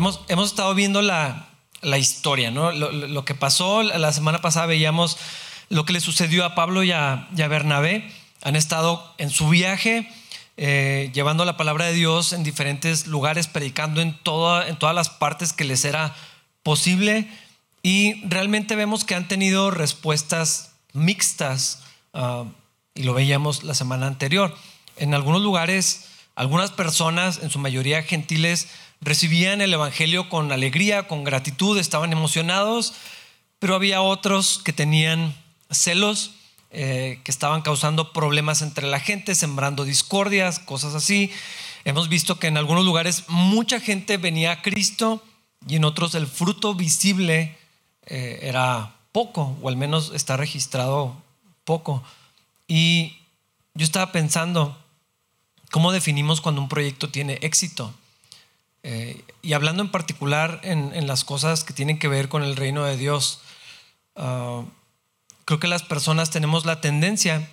hemos estado viendo la historia, ¿no? Lo que pasó la semana pasada, veíamos lo que le sucedió a Pablo y a Bernabé. Han estado en su viaje llevando la palabra de Dios en diferentes lugares, predicando en todas las partes que les era posible, y realmente vemos que han tenido respuestas mixtas, y lo veíamos la semana anterior. En algunos lugares, algunas personas, en su mayoría gentiles, recibían el evangelio con alegría, con gratitud, estaban emocionados, pero había otros que tenían celos, que estaban causando problemas entre la gente, sembrando discordias, cosas así. Hemos visto que en algunos lugares mucha gente venía a Cristo y en otros el fruto visible era poco, o al menos está registrado poco. Y yo estaba pensando, ¿cómo definimos cuando un proyecto tiene éxito? Y hablando en particular en las cosas que tienen que ver con el reino de Dios, creo que las personas tenemos la tendencia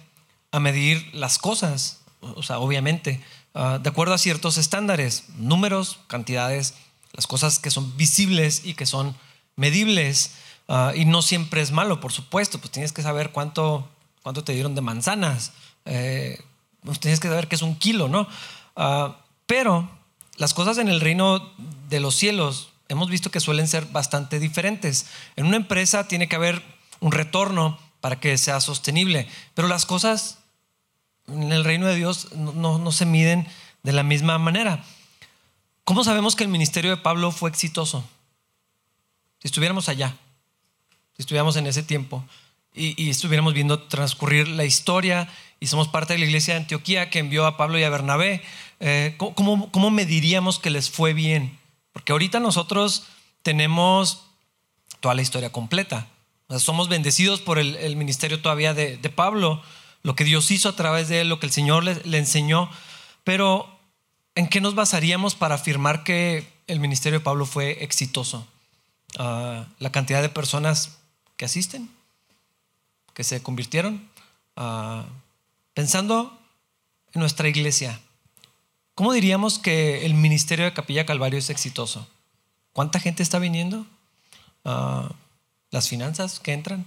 a medir las cosas, o sea, obviamente, de acuerdo a ciertos estándares, números, cantidades, las cosas que son visibles y que son medibles, y no siempre es malo, por supuesto, pues tienes que saber cuánto te dieron de manzanas, pues tienes que saber que es un kilo, ¿no? Pero las cosas en el reino de los cielos hemos visto que suelen ser bastante diferentes. En una empresa tiene que haber un retorno para que sea sostenible, pero las cosas en el reino de Dios no se miden de la misma manera. ¿Cómo sabemos que el ministerio de Pablo fue exitoso? Si estuviéramos allá, si estuviéramos en ese tiempo y estuviéramos viendo transcurrir la historia, y somos parte de la iglesia de Antioquía que envió a Pablo y a Bernabé, ¿cómo mediríamos que les fue bien? Porque ahorita nosotros tenemos toda la historia completa. O sea, somos bendecidos por el ministerio todavía de Pablo, lo que Dios hizo a través de él, lo que el Señor le enseñó, pero ¿en qué nos basaríamos para afirmar que el ministerio de Pablo fue exitoso? ¿La cantidad de personas que asisten? ¿Que se convirtieron? Pensando en nuestra iglesia, ¿cómo diríamos que el ministerio de Capilla Calvario es exitoso? ¿Cuánta gente está viniendo? ¿Las finanzas que entran?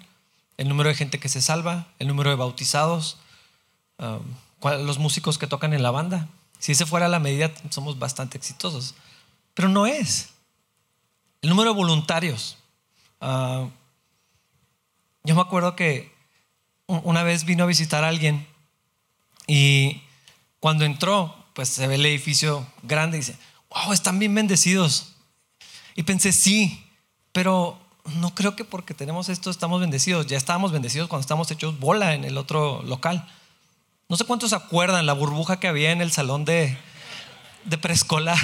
¿El número de gente que se salva? ¿El número de bautizados? ¿Los músicos que tocan en la banda? Si esa fuera la medida, somos bastante exitosos, pero no es. El número de voluntarios. Yo me acuerdo que una vez vino a visitar a alguien y cuando entró, pues se ve el edificio grande y dice, wow, están bien bendecidos. Y pensé, sí, pero no creo que porque tenemos esto estamos bendecidos. Ya estábamos bendecidos cuando estábamos hechos bola en el otro local. No sé cuántos se acuerdan la burbuja que había en el salón de preescolar.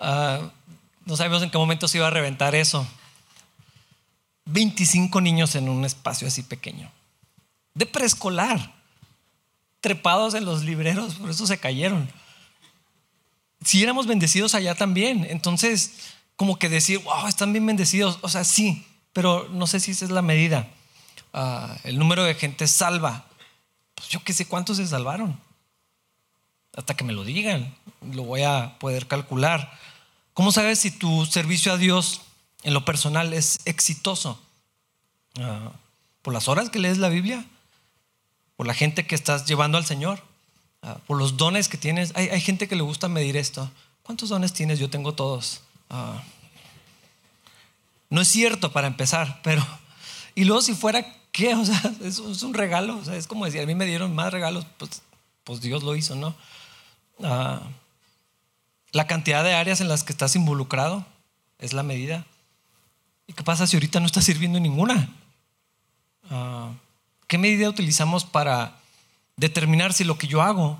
No sabíamos en qué momento se iba a reventar eso. 25 niños en un espacio así pequeño. De preescolar. Trepados en los libreros, por eso se cayeron. Si éramos bendecidos allá también. Entonces, como que decir, wow, están bien bendecidos. O sea, sí, pero no sé si esa es la medida. El número de gente salva. Yo qué sé cuántos se salvaron. Hasta que me lo digan, lo voy a poder calcular. ¿Cómo sabes si tu servicio a Dios en lo personal es exitoso? ¿Por las horas que lees la Biblia? ¿Por la gente que estás llevando al Señor? ¿Por los dones que tienes? Hay gente que le gusta medir esto. ¿Cuántos dones tienes? Yo tengo todos. No es cierto para empezar, pero... Y luego si fuera... ¿Qué? O sea, es un regalo. O sea, es como decir, a mí me dieron más regalos, pues Dios lo hizo, ¿no? La cantidad de áreas en las que estás involucrado es la medida. ¿Y qué pasa si ahorita no estás sirviendo en ninguna? ¿Qué medida utilizamos para determinar si lo que yo hago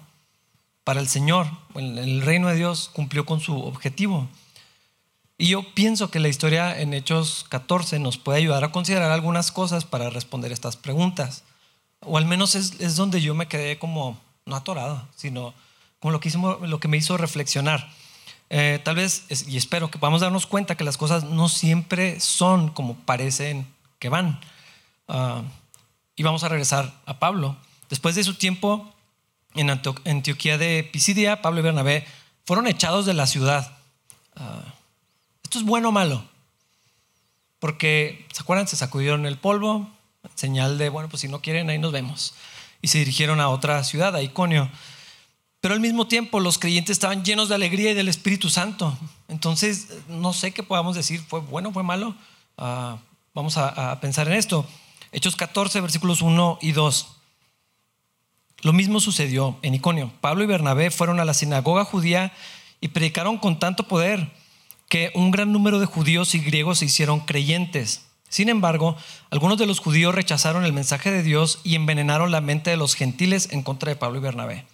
para el Señor, en el reino de Dios, cumplió con su objetivo? Y yo pienso que la historia en Hechos 14 nos puede ayudar a considerar algunas cosas para responder estas preguntas. O al menos es donde yo me quedé como, no atorado, sino como lo que me hizo reflexionar. Tal vez, y espero que podamos darnos cuenta que las cosas no siempre son como parecen que van. Y vamos a regresar a Pablo. Después de su tiempo en Antioquía de Pisidia, Pablo y Bernabé fueron echados de la ciudad. ¿Esto es bueno o malo? Porque, ¿se acuerdan? Se sacudieron el polvo, señal de, bueno, pues si no quieren, ahí nos vemos. Y se dirigieron a otra ciudad, a Iconio. Pero al mismo tiempo los creyentes estaban llenos de alegría y del Espíritu Santo. Entonces, no sé qué podamos decir, ¿fue bueno, fue malo? Vamos a pensar en esto. Hechos 14, versículos 1 y 2. Lo mismo sucedió en Iconio. Pablo y Bernabé fueron a la sinagoga judía y predicaron con tanto poder que un gran número de judíos y griegos se hicieron creyentes. Sin embargo, algunos de los judíos rechazaron el mensaje de Dios y envenenaron la mente de los gentiles en contra de Pablo y Bernabé.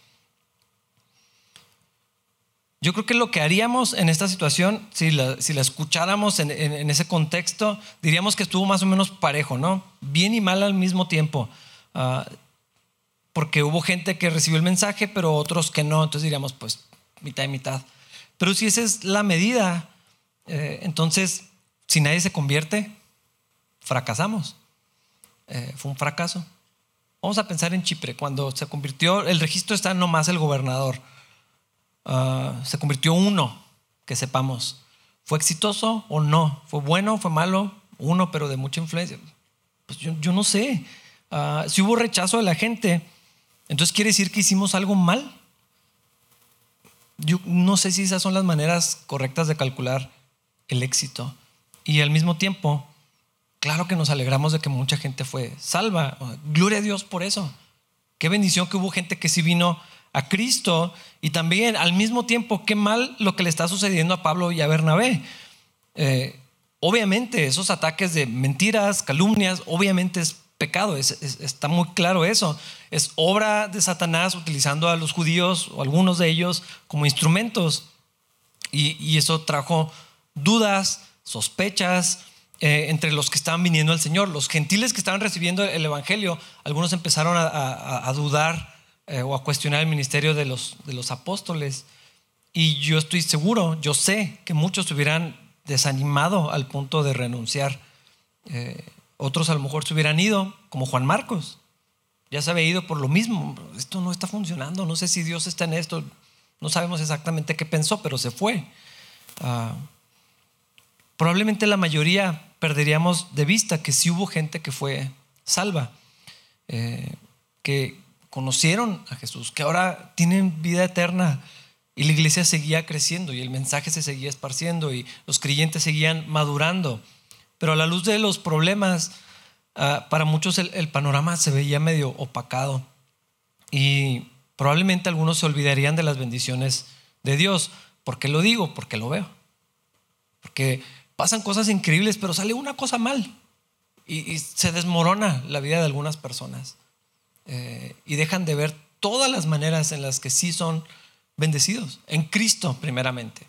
Yo creo que lo que haríamos en esta situación, si la escucháramos en ese contexto, diríamos que estuvo más o menos parejo, ¿no? Bien y mal al mismo tiempo. Porque hubo gente que recibió el mensaje, pero otros que no. Entonces diríamos, pues, mitad y mitad. Pero si esa es la medida, entonces, si nadie se convierte, fracasamos. Fue un fracaso. Vamos a pensar en Chipre. Cuando se convirtió, el registro está nomás el gobernador. Se convirtió uno, que sepamos. ¿Fue exitoso o no? ¿Fue bueno, fue malo? Uno, pero de mucha influencia. Pues yo no sé. Si hubo rechazo de la gente, entonces quiere decir que hicimos algo mal. Yo no sé si esas son las maneras correctas de calcular el éxito. Y al mismo tiempo, claro que nos alegramos de que mucha gente fue salva. Gloria a Dios por eso. Qué bendición que hubo gente que sí vino a Cristo, y también al mismo tiempo qué mal lo que le está sucediendo a Pablo y a Bernabé. Obviamente esos ataques de mentiras, calumnias, obviamente es pecado, está muy claro eso. Es obra de Satanás utilizando a los judíos o algunos de ellos como instrumentos, y eso trajo dudas, sospechas entre los que estaban viniendo al Señor. Los gentiles que estaban recibiendo el evangelio, algunos empezaron a dudar o a cuestionar el ministerio de los apóstoles. Y yo estoy seguro, yo sé que muchos se hubieran desanimado al punto de renunciar. Otros a lo mejor se hubieran ido, como Juan Marcos. Ya se había ido por lo mismo. Esto no está funcionando, no sé si Dios está en esto. No sabemos exactamente qué pensó, pero se fue. Probablemente la mayoría perderíamos de vista que sí hubo gente que fue salva, que conocieron a Jesús, que ahora tienen vida eterna, y la iglesia seguía creciendo y el mensaje se seguía esparciendo y los creyentes seguían madurando. Pero a la luz de los problemas, para muchos el panorama se veía medio opacado, y probablemente algunos se olvidarían de las bendiciones de Dios. ¿Por qué lo digo? Porque lo veo. Porque pasan cosas increíbles, pero sale una cosa mal y se desmorona la vida de algunas personas. Y dejan de ver todas las maneras en las que sí son bendecidos en Cristo primeramente,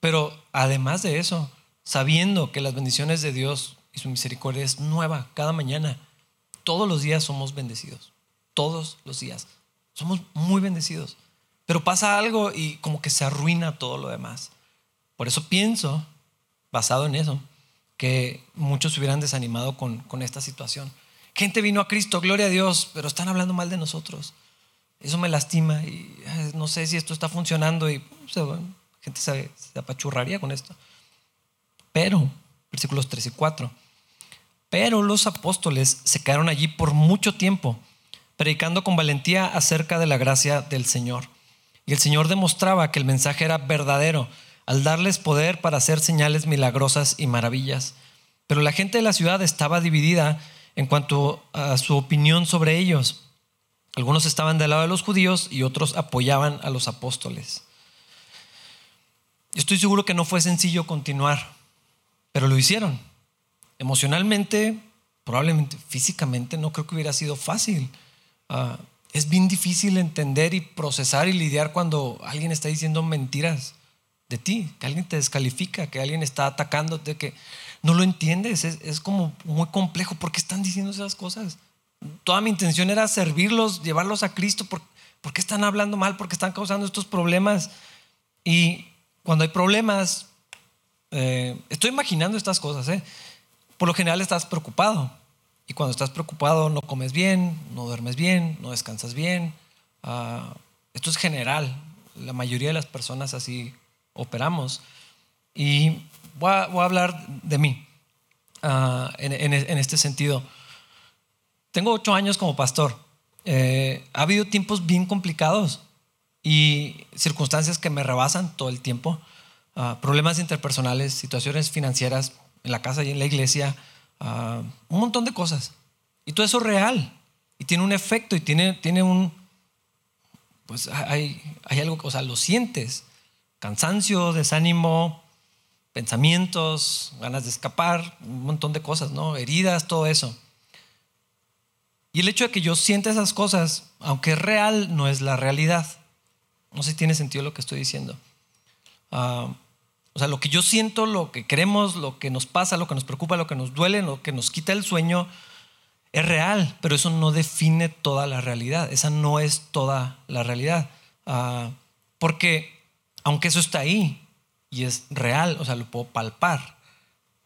pero además de eso, sabiendo que las bendiciones de Dios y su misericordia es nueva cada mañana. Todos los días somos bendecidos, todos los días somos muy bendecidos, pero pasa algo y como que se arruina todo lo demás. Por eso pienso, basado en eso, que muchos se hubieran desanimado con esta situación. Gente vino a Cristo, gloria a Dios, pero están hablando mal de nosotros. Eso me lastima y no sé si esto está funcionando, y bueno, gente se apachurraría con esto. Pero, versículos 3 y 4, pero los apóstoles se quedaron allí por mucho tiempo, predicando con valentía acerca de la gracia del Señor. Y el Señor demostraba que el mensaje era verdadero al darles poder para hacer señales milagrosas y maravillas. Pero la gente de la ciudad estaba dividida en cuanto a su opinión sobre ellos. Algunos estaban del lado de los judíos y otros apoyaban a los apóstoles. Yo estoy seguro que no fue sencillo continuar, pero lo hicieron. Emocionalmente, probablemente físicamente, no creo que hubiera sido fácil. Es bien difícil entender y procesar y lidiar cuando alguien está diciendo mentiras de ti, que alguien te descalifica, que alguien está atacándote, que no lo entiendes. Es como muy complejo. ¿Por qué están diciendo esas cosas? Toda mi intención era servirlos, llevarlos a Cristo. ¿Por qué están hablando mal? ¿Por qué están causando estos problemas? Y cuando hay problemas, estoy imaginando estas cosas, por lo general estás preocupado, y cuando estás preocupado no comes bien, no duermes bien, no descansas bien. Esto es general, la mayoría de las personas así operamos. Y voy a hablar de mí en este sentido. Tengo 8 años como pastor. Ha habido tiempos bien complicados y circunstancias que me rebasan todo el tiempo. Problemas interpersonales, situaciones financieras en la casa y en la iglesia, un montón de cosas. Y todo eso es real y tiene un efecto y tiene un... Pues hay algo, o sea, lo sientes. Cansancio, desánimo, pensamientos, ganas de escapar, un montón de cosas, ¿no? Heridas, todo eso. Y el hecho de que yo sienta esas cosas, aunque es real, no es la realidad. No sé si tiene sentido lo que estoy diciendo. O sea, lo que yo siento, lo que queremos, lo que nos pasa, lo que nos preocupa, lo que nos duele, lo que nos quita el sueño, es real, pero eso no define toda la realidad. Esa no es toda la realidad. Porque aunque eso está ahí y es real, o sea, lo puedo palpar.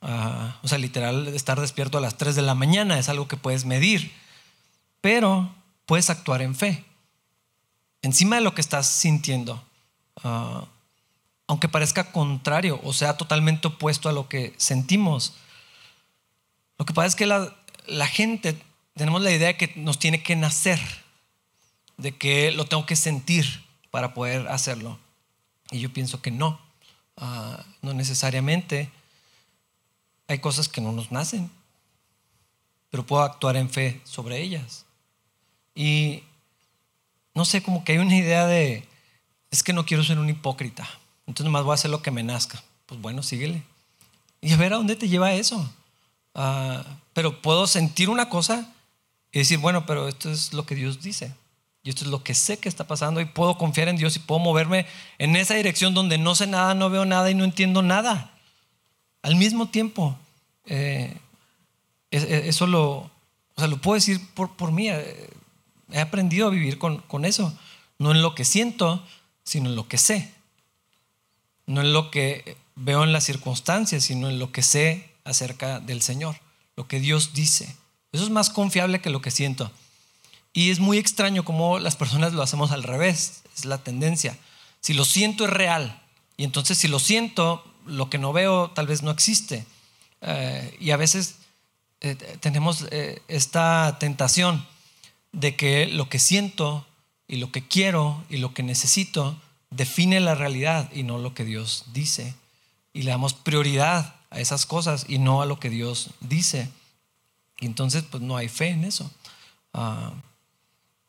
O sea, literal, estar despierto a las 3 de la mañana es algo que puedes medir, pero puedes actuar en fe encima de lo que estás sintiendo, aunque parezca contrario o sea totalmente opuesto a lo que sentimos. Lo que pasa es que la gente tenemos la idea de que nos tiene que nacer, de que lo tengo que sentir para poder hacerlo, y yo pienso que no necesariamente. Hay cosas que no nos nacen, pero puedo actuar en fe sobre ellas. Y no sé, como que hay una idea de, es que no quiero ser un hipócrita, entonces nomás voy a hacer lo que me nazca. Pues bueno, síguele y a ver a dónde te lleva eso. Pero puedo sentir una cosa y decir, bueno, pero esto es lo que Dios dice y esto es lo que sé que está pasando, y puedo confiar en Dios y puedo moverme en esa dirección donde no sé nada, no veo nada y no entiendo nada al mismo tiempo. Eso lo puedo decir por mí. He aprendido a vivir con eso, no en lo que siento, sino en lo que sé, no en lo que veo en las circunstancias, sino en lo que sé acerca del Señor, lo que Dios dice. Eso es más confiable que lo que siento. Y es muy extraño cómo las personas lo hacemos al revés. Es la tendencia. Si lo siento es real, y entonces si lo siento, lo que no veo tal vez no existe. Y a veces tenemos esta tentación de que lo que siento y lo que quiero y lo que necesito define la realidad y no lo que Dios dice, y le damos prioridad a esas cosas y no a lo que Dios dice. Y entonces pues no hay fe en eso.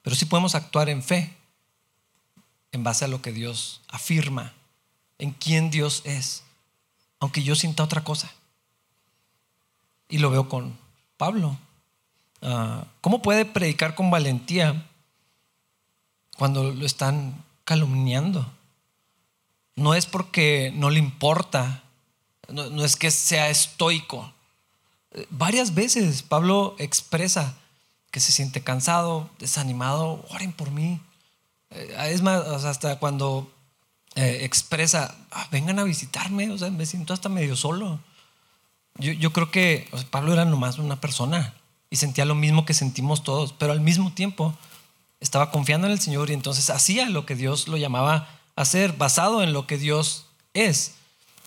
Pero sí podemos actuar en fe en base a lo que Dios afirma, en quién Dios es, aunque yo sienta otra cosa. Y lo veo con Pablo. ¿Cómo puede predicar con valentía cuando lo están calumniando? No es porque no le importa, no es que sea estoico. Varias veces Pablo expresa que se siente cansado, desanimado. Oren por mí. Es más, hasta cuando expresa, vengan a visitarme, o sea, me siento hasta medio solo. Yo creo que Pablo era nomás una persona y sentía lo mismo que sentimos todos, pero al mismo tiempo estaba confiando en el Señor, y entonces hacía lo que Dios lo llamaba a hacer, basado en lo que Dios es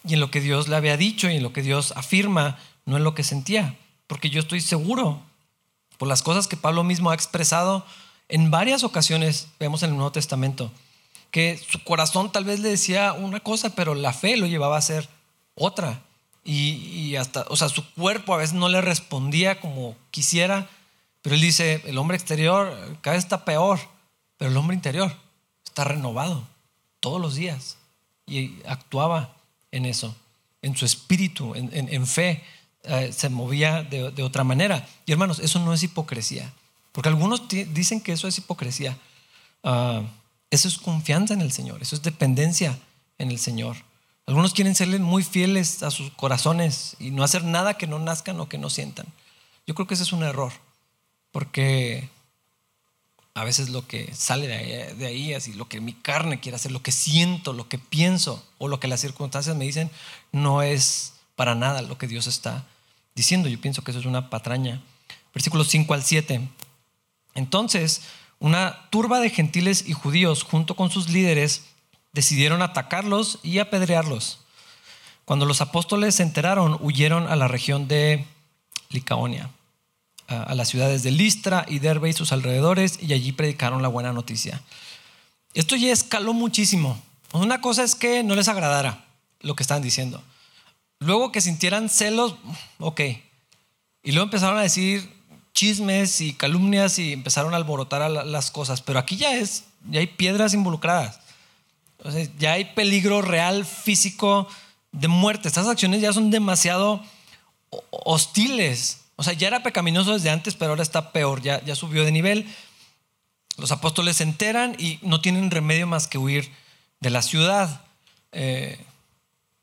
y en lo que Dios le había dicho y en lo que Dios afirma, no en lo que sentía. Porque yo estoy seguro, por las cosas que Pablo mismo ha expresado en varias ocasiones, vemos en el Nuevo Testamento, que su corazón tal vez le decía una cosa, pero la fe lo llevaba a hacer otra. Y hasta, o sea, su cuerpo a veces no le respondía como quisiera, pero él dice, el hombre exterior cada vez está peor, pero el hombre interior está renovado todos los días. Y actuaba en eso, en su espíritu, en fe, se movía de otra manera. Y hermanos, eso no es hipocresía, porque algunos dicen que eso es hipocresía. Eso es confianza en el Señor, eso es dependencia en el Señor. Algunos quieren serle muy fieles a sus corazones y no hacer nada que no nazcan o que no sientan. Yo creo que ese es un error, porque a veces lo que sale de ahí, así, lo que mi carne quiere hacer, lo que siento, lo que pienso o lo que las circunstancias me dicen, no es para nada lo que Dios está diciendo. Yo pienso que eso es una patraña. Versículos 5 al 7. Entonces, una turba de gentiles y judíos, junto con sus líderes, decidieron atacarlos y apedrearlos. Cuando los apóstoles se enteraron, huyeron a la región de Licaonia, a las ciudades de Listra y Derbe y sus alrededores, y allí predicaron la buena noticia. Esto ya escaló muchísimo. Una cosa es que no les agradara lo que estaban diciendo. Luego que sintieran celos, ok. Y luego empezaron a decir chismes y calumnias y empezaron a alborotar a las cosas. Pero aquí ya hay piedras involucradas. O sea, ya hay peligro real, físico, de muerte. Estas acciones ya son demasiado hostiles. O sea, ya era pecaminoso desde antes, pero ahora está peor. Ya subió de nivel. Los apóstoles se enteran y no tienen remedio más que huir de la ciudad.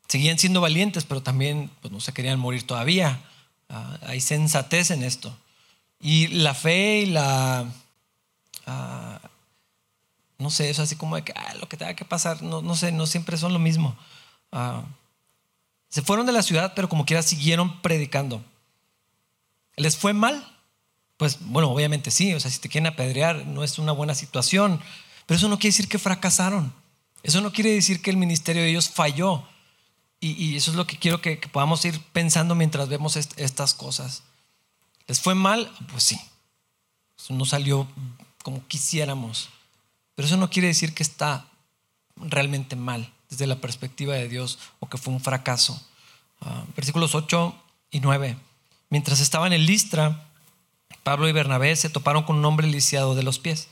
Seguían siendo valientes, pero también pues, no se querían morir todavía. Hay sensatez en esto. Y la fe y no sé, es así como de que lo que tenga que pasar, no sé, no siempre son lo mismo. Se fueron de la ciudad, pero como quiera siguieron predicando. ¿Les fue mal? Pues bueno, obviamente sí. O sea, si te quieren apedrear, no es una buena situación. Pero eso no quiere decir que fracasaron. Eso no quiere decir que el ministerio de ellos falló. Y eso es lo que quiero que podamos ir pensando mientras vemos estas cosas. ¿Les fue mal? Pues sí. Eso no salió como quisiéramos. Pero eso no quiere decir que está realmente mal desde la perspectiva de Dios o que fue un fracaso. Versículos 8 y 9. Mientras estaban en Listra, Pablo y Bernabé se toparon con un hombre lisiado de los pies.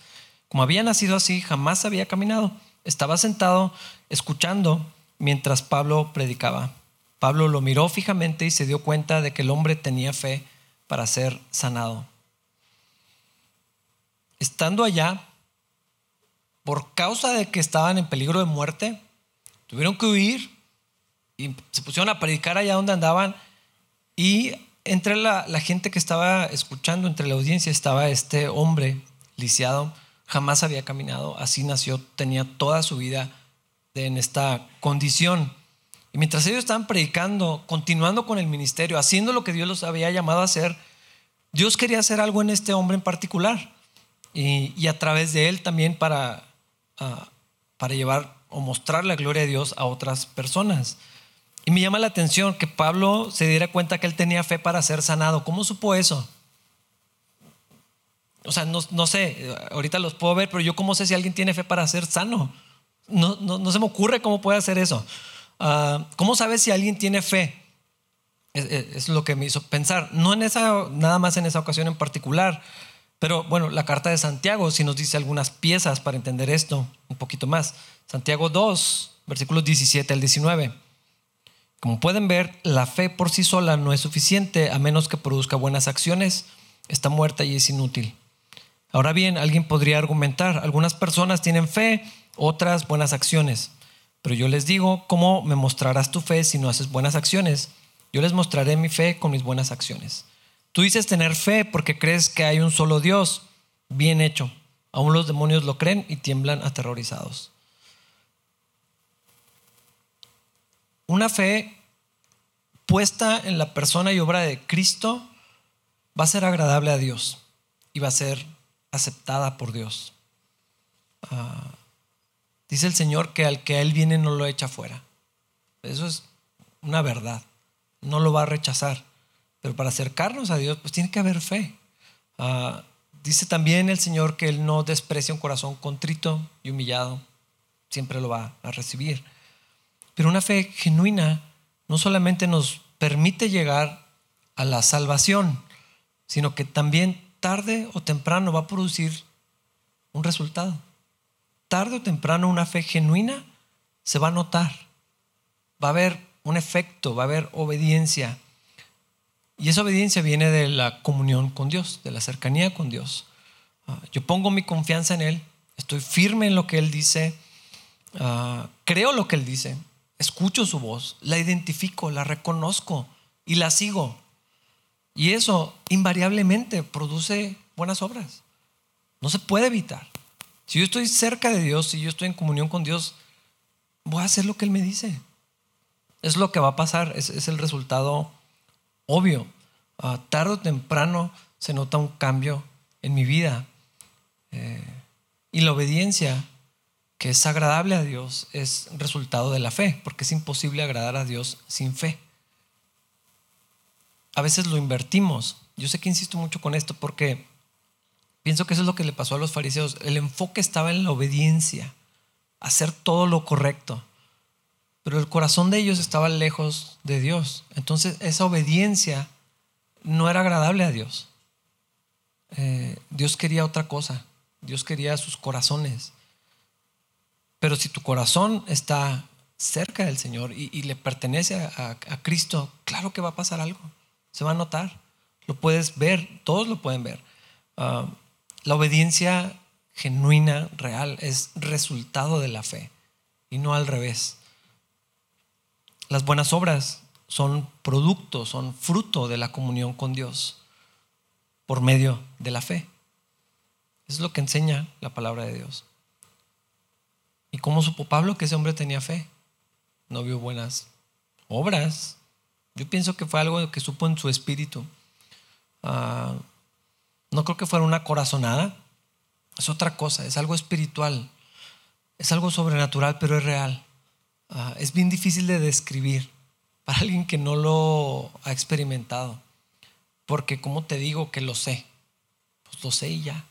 Como había nacido así, jamás había caminado. Estaba sentado escuchando mientras Pablo predicaba. Pablo lo miró fijamente y se dio cuenta de que el hombre tenía fe para ser sanado. Estando allá, por causa de que estaban en peligro de muerte, tuvieron que huir y se pusieron a predicar allá donde andaban. Y entre la gente que estaba escuchando, entre la audiencia, estaba este hombre lisiado. Jamás había caminado, así nació, tenía toda su vida en esta condición. Y mientras ellos estaban predicando, continuando con el ministerio, haciendo lo que Dios los había llamado a hacer, Dios quería hacer algo en este hombre en particular y a través de él también para llevar o mostrar la gloria de Dios a otras personas. Y me llama la atención que Pablo se diera cuenta que él tenía fe para ser sanado. ¿Cómo supo eso? O sea, no sé, ahorita los puedo ver, pero yo cómo sé si alguien tiene fe para ser sano. No se me ocurre cómo puede hacer eso. ¿Cómo sabes si alguien tiene fe? Es lo que me hizo pensar. No en esa, nada más en esa ocasión en particular. Pero bueno, la carta de Santiago sí nos dice algunas piezas para entender esto un poquito más. Santiago 2, versículos 17 al 19. Como pueden ver, la fe por sí sola no es suficiente a menos que produzca buenas acciones. Está muerta y es inútil. Ahora bien, alguien podría argumentar, algunas personas tienen fe, otras buenas acciones. Pero yo les digo, ¿cómo me mostrarás tu fe si no haces buenas acciones? Yo les mostraré mi fe con mis buenas acciones. Tú dices tener fe porque crees que hay un solo Dios. Bien hecho. Aún los demonios lo creen y tiemblan aterrorizados. Una fe puesta en la persona y obra de Cristo va a ser agradable a Dios y va a ser aceptada por Dios. Dice el Señor que al que a Él viene no lo echa fuera. Eso es una verdad. No lo va a rechazar. Pero para acercarnos a Dios, pues tiene que haber fe. Dice también el Señor que Él no desprecia un corazón contrito y humillado. Siempre lo va a recibir. Pero una fe genuina no solamente nos permite llegar a la salvación, sino que también tarde o temprano va a producir un resultado. Tarde o temprano una fe genuina se va a notar. Va a haber un efecto, va a haber obediencia. Y esa obediencia viene de la comunión con Dios, de la cercanía con Dios. Yo pongo mi confianza en Él, estoy firme en lo que Él dice, creo lo que Él dice, escucho su voz, la identifico, la reconozco y la sigo. Y eso invariablemente produce buenas obras. No se puede evitar. Si yo estoy cerca de Dios, si yo estoy en comunión con Dios, voy a hacer lo que Él me dice. Es lo que va a pasar, es el resultado obvio. Tarde o temprano se nota un cambio en mi vida. Y la obediencia que es agradable a Dios es resultado de la fe, porque es imposible agradar a Dios sin fe. A veces lo invertimos. Yo sé que insisto mucho con esto porque pienso que eso es lo que le pasó a los fariseos. El enfoque estaba en la obediencia, hacer todo lo correcto, pero el corazón de ellos estaba lejos de Dios. Entonces esa obediencia no era agradable a Dios. Dios quería otra cosa. Dios quería sus corazones. Pero si tu corazón está cerca del Señor y le pertenece a Cristo, claro que va a pasar algo. Se va a notar. Lo puedes ver. Todos lo pueden ver. La obediencia genuina, real, es resultado de la fe y no al revés. Las buenas obras son producto, son fruto de la comunión con Dios por medio de la fe. Eso es lo que enseña la palabra de Dios. ¿Y cómo supo Pablo que ese hombre tenía fe? No vio buenas obras. Yo pienso que fue algo que supo en su espíritu. No creo que fuera una corazonada. Es otra cosa, es algo espiritual. Es algo sobrenatural, pero es real. Es bien difícil de describir para alguien que no lo ha experimentado. Porque ¿cómo te digo que lo sé? Pues lo sé y ya.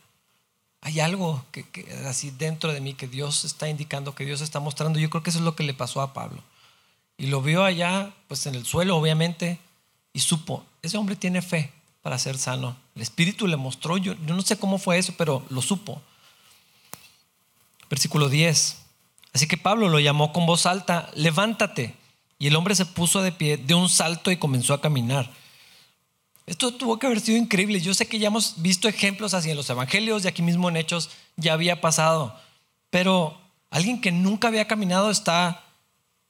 Hay algo que así dentro de mí que Dios está indicando, que Dios está mostrando. Yo creo que eso es lo que le pasó a Pablo. Y lo vio allá, pues en el suelo, obviamente, y supo, ese hombre tiene fe para ser sano. El Espíritu le mostró, yo no sé cómo fue eso, pero lo supo. Versículo 10. Así que Pablo lo llamó con voz alta, levántate. Y el hombre se puso de pie de un salto y comenzó a caminar. Esto tuvo que haber sido increíble. Yo sé que ya hemos visto ejemplos así en los evangelios y aquí mismo en Hechos ya había pasado. Pero alguien que nunca había caminado está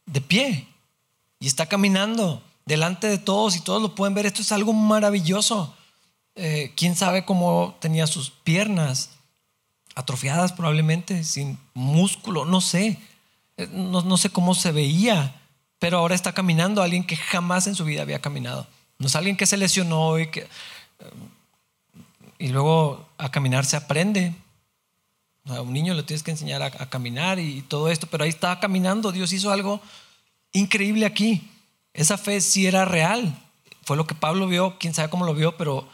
de pie y está caminando delante de todos y todos lo pueden ver. Esto es algo maravilloso. ¿Quién sabe cómo tenía sus piernas? Atrofiadas probablemente, sin músculo, no sé. No sé cómo se veía, pero ahora está caminando alguien que jamás en su vida había caminado. No es alguien que se lesionó y luego a caminar se aprende. O sea, a un niño le tienes que enseñar a caminar y todo esto, pero ahí estaba caminando. Dios hizo algo increíble aquí. Esa fe sí era real. Fue lo que Pablo vio, quién sabe cómo lo vio, pero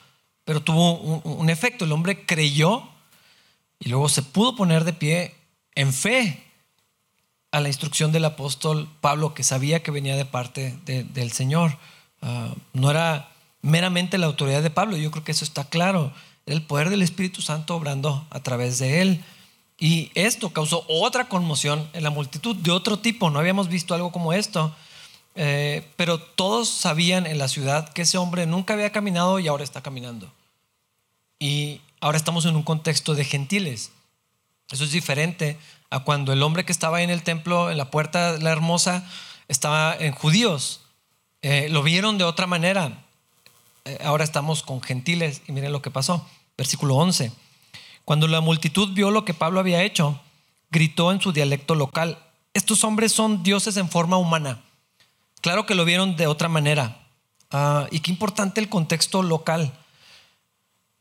tuvo un efecto. El hombre creyó y luego se pudo poner de pie en fe a la instrucción del apóstol Pablo, que sabía que venía de parte del Señor. No era meramente la autoridad de Pablo, yo creo que eso está claro. Era el poder del Espíritu Santo obrando a través de él. Y esto causó otra conmoción en la multitud de otro tipo. No habíamos visto algo como esto. Pero todos sabían en la ciudad que ese hombre nunca había caminado y ahora está caminando. Y ahora estamos en un contexto de gentiles. Eso es diferente a cuando el hombre que estaba ahí en el templo, en la puerta de la hermosa, estaba en judíos. Lo vieron de otra manera. Ahora estamos con gentiles y miren lo que pasó. Versículo 11. Cuando la multitud vio lo que Pablo había hecho, gritó en su dialecto local: estos hombres son dioses en forma humana. Claro que lo vieron de otra manera. Y qué importante el contexto local.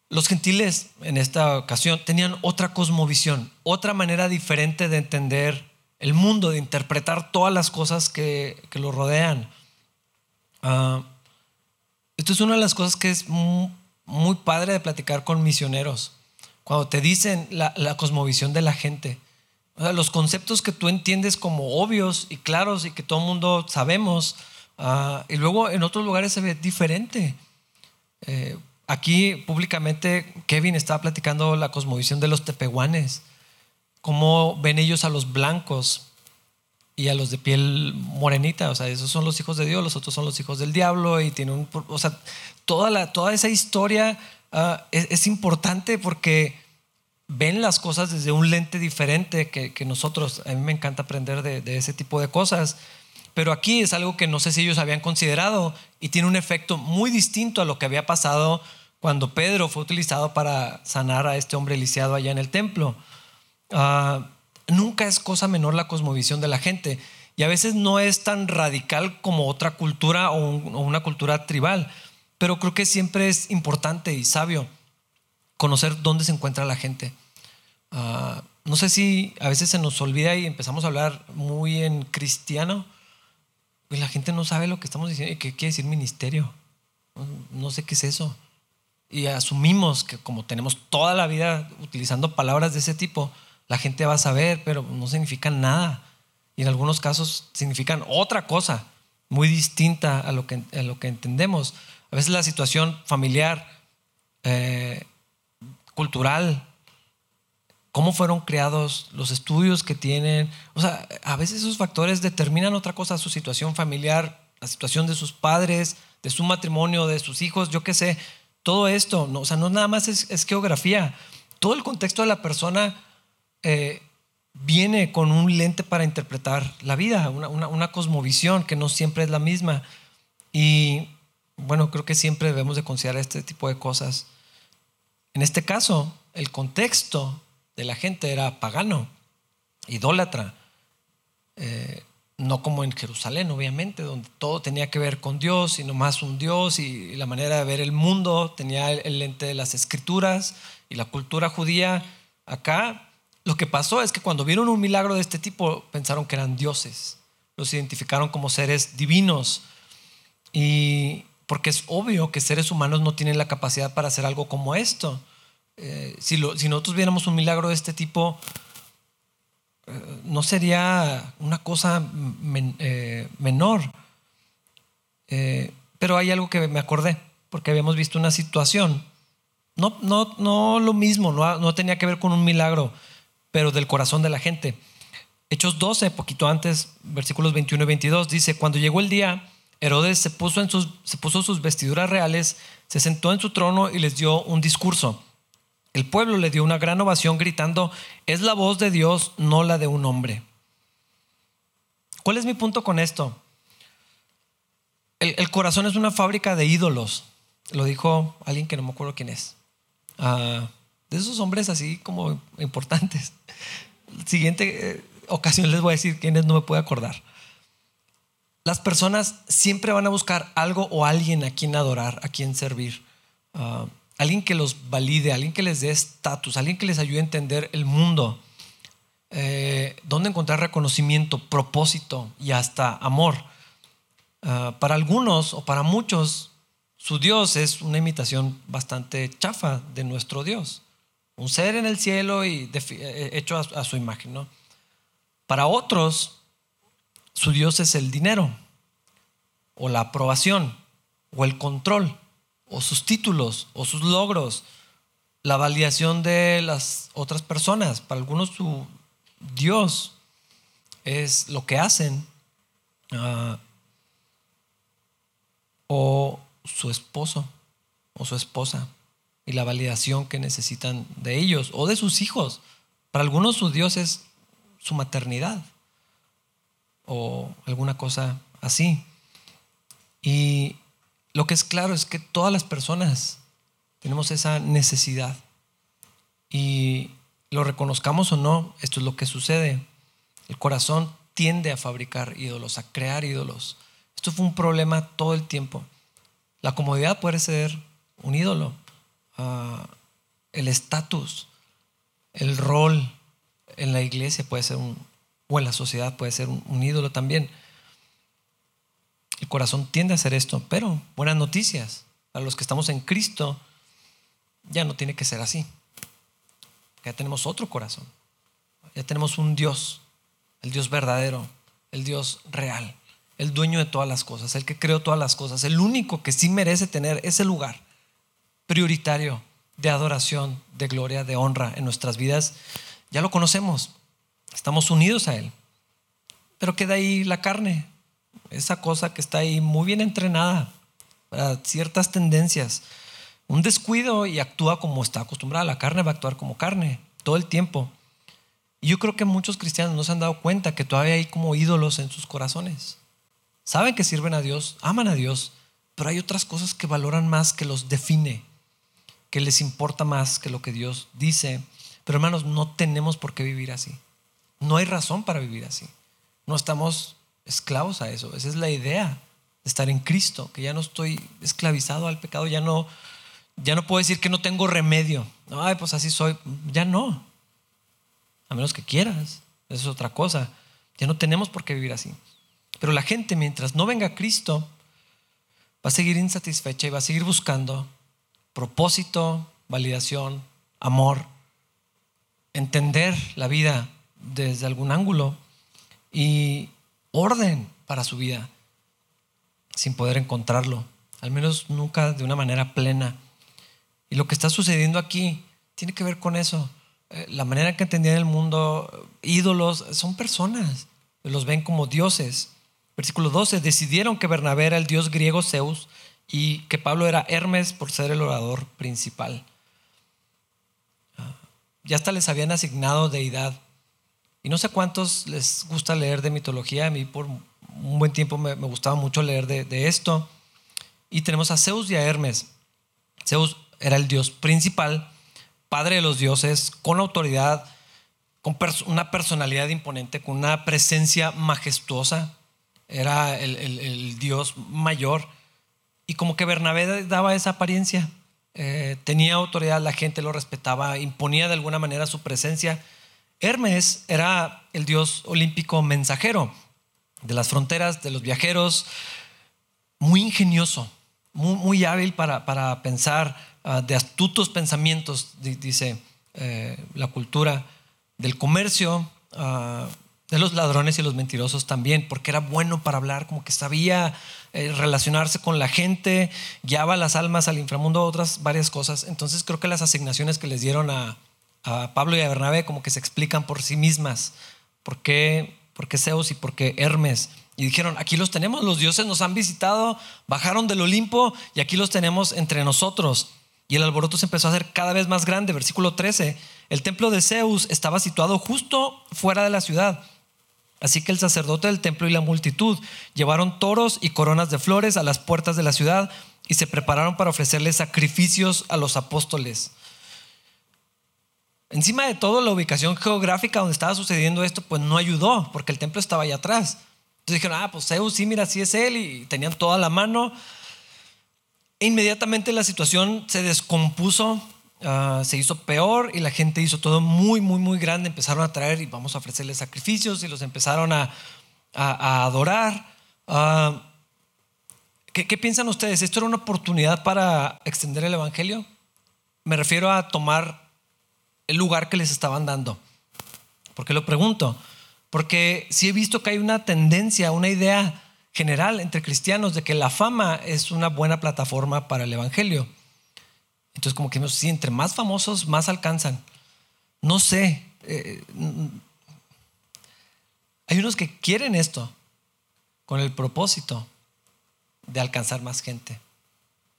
Los gentiles en esta ocasión tenían otra cosmovisión, otra manera diferente de entender el mundo, de interpretar todas las cosas que lo rodean. Esto es una de las cosas que es muy padre de platicar con misioneros. Cuando te dicen la cosmovisión de la gente, o sea, los conceptos que tú entiendes como obvios y claros y que todo el mundo sabemos, y luego en otros lugares se ve diferente. Aquí públicamente Kevin estaba platicando la cosmovisión de los tepehuanes, cómo ven ellos a los blancos y a los de piel morenita. O sea, esos son los hijos de Dios, los otros son los hijos del diablo. Y tiene o sea, toda esa historia es importante porque ven las cosas desde un lente diferente que nosotros. A mí me encanta aprender de ese tipo de cosas. Pero aquí es algo que no sé si ellos habían considerado y tiene un efecto muy distinto a lo que había pasado cuando Pedro fue utilizado para sanar a este hombre lisiado allá en el templo. Nunca es cosa menor la cosmovisión de la gente y a veces no es tan radical como otra cultura o una cultura tribal, pero creo que siempre es importante y sabio conocer dónde se encuentra la gente. No sé si a veces se nos olvida y empezamos a hablar muy en cristiano. Pues la gente no sabe lo que estamos diciendo. ¿Qué quiere decir ministerio? No sé qué es eso. Y asumimos que como tenemos toda la vida utilizando palabras de ese tipo, la gente va a saber, pero no significan nada. Y en algunos casos significan otra cosa muy distinta a lo que entendemos. A veces la situación familiar, cultural, cómo fueron creados, los estudios que tienen. O sea, a veces esos factores determinan otra cosa, su situación familiar, la situación de sus padres, de su matrimonio, de sus hijos, yo qué sé. Todo esto, no, o sea, no nada más es geografía. Todo el contexto de la persona viene con un lente para interpretar la vida, una cosmovisión que no siempre es la misma. Y bueno, creo que siempre debemos de considerar este tipo de cosas. En este caso, el contexto de la gente era pagano, idólatra, no como en Jerusalén, obviamente, donde todo tenía que ver con Dios y no más un Dios, y la manera de ver el mundo tenía el lente de las escrituras y la cultura judía. Acá lo que pasó es que cuando vieron un milagro de este tipo pensaron que eran dioses, los identificaron como seres divinos, y porque es obvio que seres humanos no tienen la capacidad para hacer algo como esto. Si nosotros viéramos un milagro de este tipo, no sería una cosa menor. Pero hay algo que me acordé, porque habíamos visto una situación, no lo mismo, no tenía que ver con un milagro, pero del corazón de la gente. Hechos 12, poquito antes, versículos 21 y 22, dice: cuando llegó el día, Herodes se puso sus vestiduras reales, se sentó en su trono y les dio un discurso. El pueblo le dio una gran ovación gritando: es la voz de Dios, no la de un hombre. ¿Cuál es mi punto con esto? El corazón es una fábrica de ídolos. Lo dijo alguien que no me acuerdo quién es. De esos hombres así como importantes. Siguiente ocasión les voy a decir quiénes, no me puedo acordar. Las personas siempre van a buscar algo o alguien a quien adorar, a quien servir. Alguien que los valide, alguien que les dé estatus, alguien que les ayude a entender el mundo, dónde encontrar reconocimiento, propósito y hasta amor. Para algunos o para muchos, su Dios es una imitación bastante chafa de nuestro Dios. Un ser en el cielo y hecho a su imagen, ¿no? Para otros, su Dios es el dinero o la aprobación o el control, o sus títulos, o sus logros, la validación de las otras personas. Para algunos su Dios es lo que hacen, o su esposo o su esposa y la validación que necesitan de ellos o de sus hijos. Para algunos su Dios es su maternidad o alguna cosa así. Y lo que es claro es que todas las personas tenemos esa necesidad, y lo reconozcamos o no, esto es lo que sucede. El corazón tiende a fabricar ídolos, a crear ídolos. Esto fue un problema todo el tiempo. La comodidad puede ser un ídolo, el estatus, el rol en la iglesia puede ser o en la sociedad puede ser un ídolo también. El corazón tiende a hacer esto, pero buenas noticias. Para los que estamos en Cristo, ya no tiene que ser así. Ya tenemos otro corazón. Ya tenemos un Dios, el Dios verdadero, el Dios real, el dueño de todas las cosas, el que creó todas las cosas, el único que sí merece tener ese lugar prioritario de adoración, de gloria, de honra en nuestras vidas. Ya lo conocemos, estamos unidos a Él. Pero queda ahí la carne, esa cosa que está ahí muy bien entrenada para ciertas tendencias, un descuido, y actúa como está acostumbrada. La carne va a actuar como carne todo el tiempo. Y yo creo que muchos cristianos no se han dado cuenta que todavía hay como ídolos en sus corazones. Saben que sirven a Dios, aman a Dios, pero hay otras cosas que valoran más, que los define, que les importa más que lo que Dios dice. Pero hermanos, no tenemos por qué vivir así. No hay razón para vivir así. No estamos esclavos a eso. Esa es la idea de estar en Cristo, que ya no estoy esclavizado al pecado. Ya no puedo decir que no tengo remedio. Ay, pues así soy. Ya no. a menos que quieras, eso es otra cosa. Ya no tenemos por qué vivir así. Pero la gente, mientras no venga Cristo, va a seguir insatisfecha y va a seguir buscando propósito, validación, amor, entender la vida desde algún ángulo y orden para su vida, sin poder encontrarlo, al menos nunca de una manera plena. Y lo que está sucediendo aquí tiene que ver con eso. La manera que entendían el mundo, ídolos, son personas, los ven como dioses. Versículo 12, decidieron que Bernabé era el dios griego Zeus y que Pablo era Hermes por ser el orador principal. Ya hasta les habían asignado deidad. Y no sé cuántos les gusta leer de mitología. A mí por un buen tiempo me gustaba mucho leer de esto. Y tenemos a Zeus y a Hermes. Zeus era el dios principal, padre de los dioses, con autoridad, con una personalidad imponente, con una presencia majestuosa. Era el dios mayor. Y como que Bernabé daba esa apariencia. Tenía autoridad, la gente lo respetaba, imponía de alguna manera su presencia. Hermes era el dios olímpico mensajero de las fronteras, de los viajeros, muy ingenioso, muy hábil para pensar, de astutos pensamientos, dice la cultura, del comercio, de los ladrones y los mentirosos también, porque era bueno para hablar, como que sabía relacionarse con la gente, guiaba las almas al inframundo, otras varias cosas. Entonces creo que las asignaciones que les dieron a Pablo y a Bernabé como que se explican por sí mismas. ¿Por qué Zeus y por qué Hermes? Y dijeron, aquí los tenemos, los dioses nos han visitado, bajaron del Olimpo y aquí los tenemos entre nosotros. Y el alboroto se empezó a hacer cada vez más grande. Versículo 13, el templo de Zeus estaba situado justo fuera de la ciudad. Así que el sacerdote del templo y la multitud llevaron toros y coronas de flores a las puertas de la ciudad y se prepararon para ofrecerles sacrificios a los apóstoles. Encima de todo, la ubicación geográfica donde estaba sucediendo esto pues no ayudó, porque el templo estaba allá atrás. Entonces dijeron, pues Zeus, sí, mira, sí es él, y tenían toda la mano. E inmediatamente la situación se descompuso. Se hizo peor y la gente hizo todo muy grande. Empezaron a traer y vamos a ofrecerles sacrificios y los empezaron a adorar. ¿Qué piensan ustedes? ¿Esto era una oportunidad para extender el evangelio? Me refiero a tomar el lugar que les estaban dando. ¿Por qué lo pregunto? Porque sí he visto que hay una tendencia, una idea general entre cristianos de que la fama es una buena plataforma para el evangelio. Entonces como que sí, entre más famosos más alcanzan. No sé, hay unos que quieren esto con el propósito de alcanzar más gente.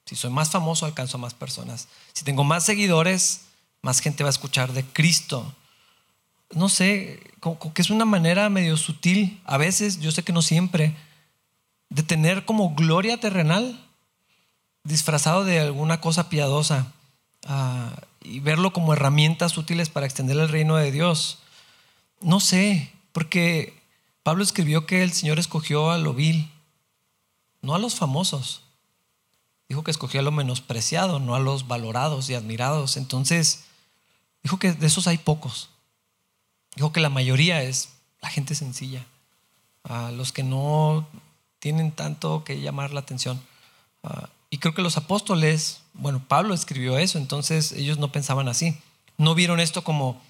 Si soy más famoso, alcanzo a más personas. Si tengo más seguidores, más gente va a escuchar de Cristo. No sé, como que es una manera medio sutil a veces, yo sé que no siempre, de tener como gloria terrenal disfrazado de alguna cosa piadosa, y verlo como herramientas útiles para extender el reino de Dios. No sé, porque Pablo escribió que el Señor escogió a lo vil, no a los famosos. Dijo que escogió a lo menospreciado, no a los valorados y admirados. Entonces dijo que de esos hay pocos. Dijo que la mayoría es la gente sencilla, a los que no tienen tanto que llamar la atención. Y creo que los apóstoles, bueno, Pablo escribió eso, entonces ellos no pensaban así. No vieron esto como,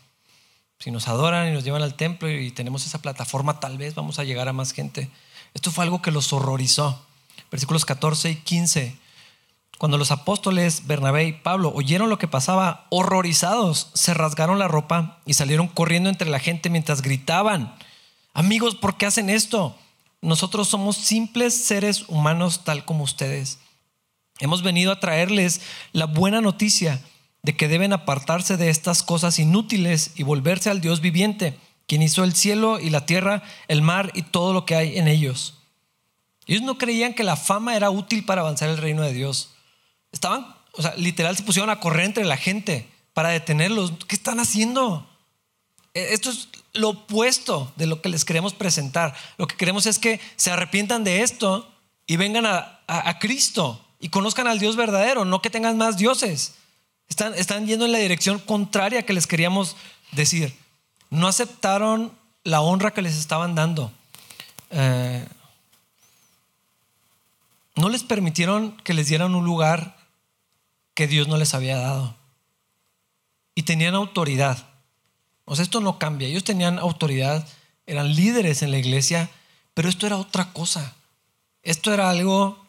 si nos adoran y nos llevan al templo y tenemos esa plataforma, tal vez vamos a llegar a más gente. Esto fue algo que los horrorizó. Versículos 14 y 15. Cuando los apóstoles Bernabé y Pablo oyeron lo que pasaba, horrorizados, se rasgaron la ropa y salieron corriendo entre la gente mientras gritaban: amigos, ¿por qué hacen esto? Nosotros somos simples seres humanos tal como ustedes. Hemos venido a traerles la buena noticia de que deben apartarse de estas cosas inútiles y volverse al Dios viviente, quien hizo el cielo y la tierra, el mar y todo lo que hay en ellos. Ellos no creían que la fama era útil para avanzar el reino de Dios. Estaban, literal, se pusieron a correr entre la gente para detenerlos. ¿Qué están haciendo? Esto es lo opuesto de lo que les queremos presentar. Lo que queremos es que se arrepientan de esto y vengan a Cristo y conozcan al Dios verdadero, no que tengan más dioses. Están yendo en la dirección contraria que les queríamos decir. no aceptaron la honra que les estaban dando. No les permitieron que les dieran un lugar que Dios no les había dado. Y tenían autoridad. O sea, esto no cambia. Ellos tenían autoridad, eran líderes en la iglesia, pero esto era otra cosa. Esto era algo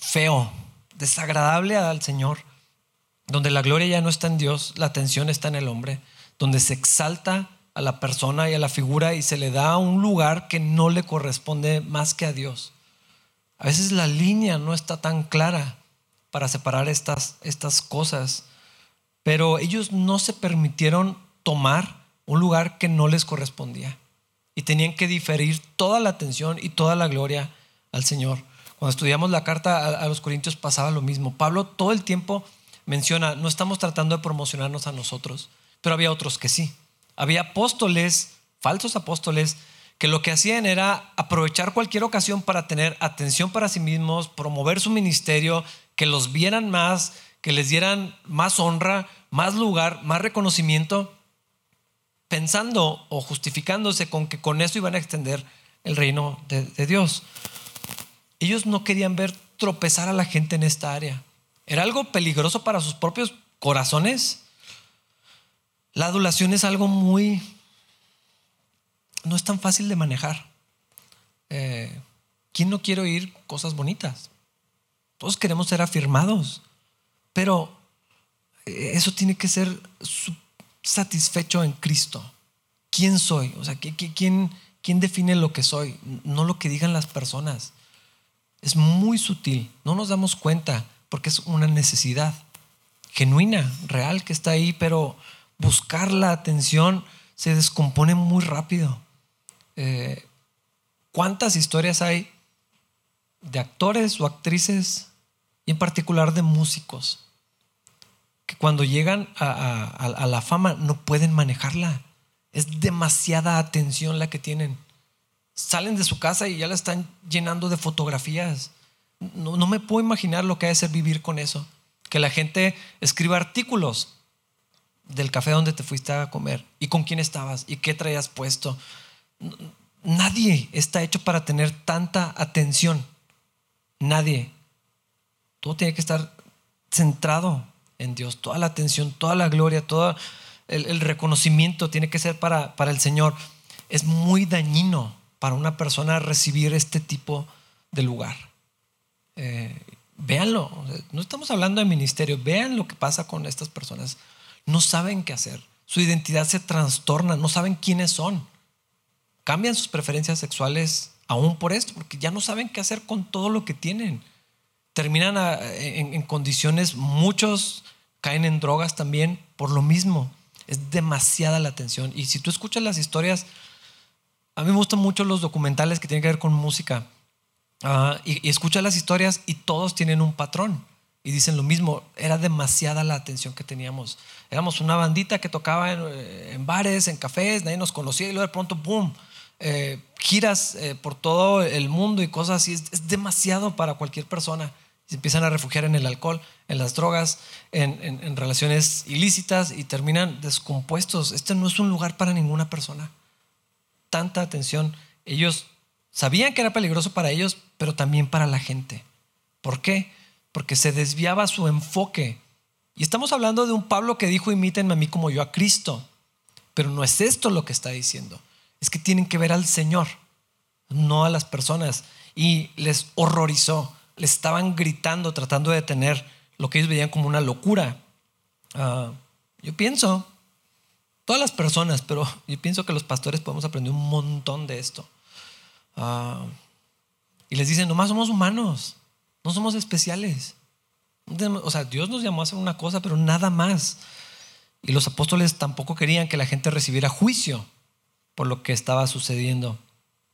feo, desagradable al Señor, donde la gloria ya no está en Dios, la atención está en el hombre, donde se exalta a la persona y a la figura y se le da un lugar que no le corresponde más que a Dios. A veces la línea no está tan clara para separar estas cosas, pero ellos no se permitieron tomar un lugar que no les correspondía y tenían que diferir toda la atención y toda la gloria al Señor. Cuando estudiamos la carta a los Corintios pasaba lo mismo. Pablo todo el tiempo menciona, no estamos tratando de promocionarnos a nosotros, pero había otros que sí. Había apóstoles, falsos apóstoles, que lo que hacían era aprovechar cualquier ocasión para tener atención para sí mismos, promover su ministerio, que los vieran más, que les dieran más honra, más lugar, más reconocimiento, pensando o justificándose con que con eso iban a extender el reino de Dios. Ellos no querían ver tropezar a la gente en esta área. Era algo peligroso para sus propios corazones. La adulación es algo no es tan fácil de manejar. ¿Quién no quiere oír cosas bonitas? Todos queremos ser afirmados, pero eso tiene que ser satisfecho en Cristo. ¿Quién soy? O sea, ¿quién define lo que soy? No lo que digan las personas. Es muy sutil, no nos damos cuenta porque es una necesidad genuina, real, que está ahí, pero buscar la atención se descompone muy rápido. ¿Cuántas historias hay de actores o actrices y en particular de músicos que cuando llegan a la fama no pueden manejarla? Es demasiada atención la que tienen. Salen de su casa y ya la están llenando de fotografías. No me puedo imaginar lo que ha de ser vivir con eso. Que la gente escriba artículos del café donde te fuiste a comer y con quién estabas y qué traías puesto. Nadie está hecho para tener tanta atención. Nadie. Todo tiene que estar centrado en Dios. Toda la atención, toda la gloria, todo el reconocimiento tiene que ser para el Señor. Es muy dañino para una persona recibir este tipo de lugar. Véanlo. No estamos hablando de ministerio. Vean lo que pasa con estas personas. No saben qué hacer. Su identidad se trastorna. No saben quiénes son. Cambian sus preferencias sexuales aún por esto, porque ya no saben qué hacer con todo lo que tienen. Terminan en condiciones, muchos caen en drogas también por lo mismo. Es demasiada la atención. Y si tú escuchas las historias, a mí me gustan mucho los documentales que tienen que ver con música. Y escuchas las historias y todos tienen un patrón. Y dicen lo mismo, era demasiada la atención que teníamos. Éramos una bandita que tocaba en bares, en cafés, nadie nos conocía y luego de pronto, ¡boom!, giras por todo el mundo y cosas así. Es demasiado para cualquier persona. Se empiezan a refugiar en el alcohol, en las drogas, en relaciones ilícitas y terminan descompuestos. Este no es un lugar para ninguna persona. Tanta atención. Ellos sabían que era peligroso para ellos, pero también para la gente. ¿Por qué? Porque se desviaba su enfoque. Y estamos hablando de un Pablo que dijo, imítenme a mí como yo a Cristo. Pero no es esto lo que está diciendo. Es que tienen que ver al Señor, no a las personas. Y les horrorizó. Les estaban gritando, tratando de detener lo que ellos veían como una locura. Yo pienso, todas las personas, pero yo pienso que los pastores podemos aprender un montón de esto. Y les dicen, nomás somos humanos. No somos especiales. O sea, Dios nos llamó a hacer una cosa, pero nada más. Y los apóstoles tampoco querían que la gente recibiera juicio por lo que estaba sucediendo.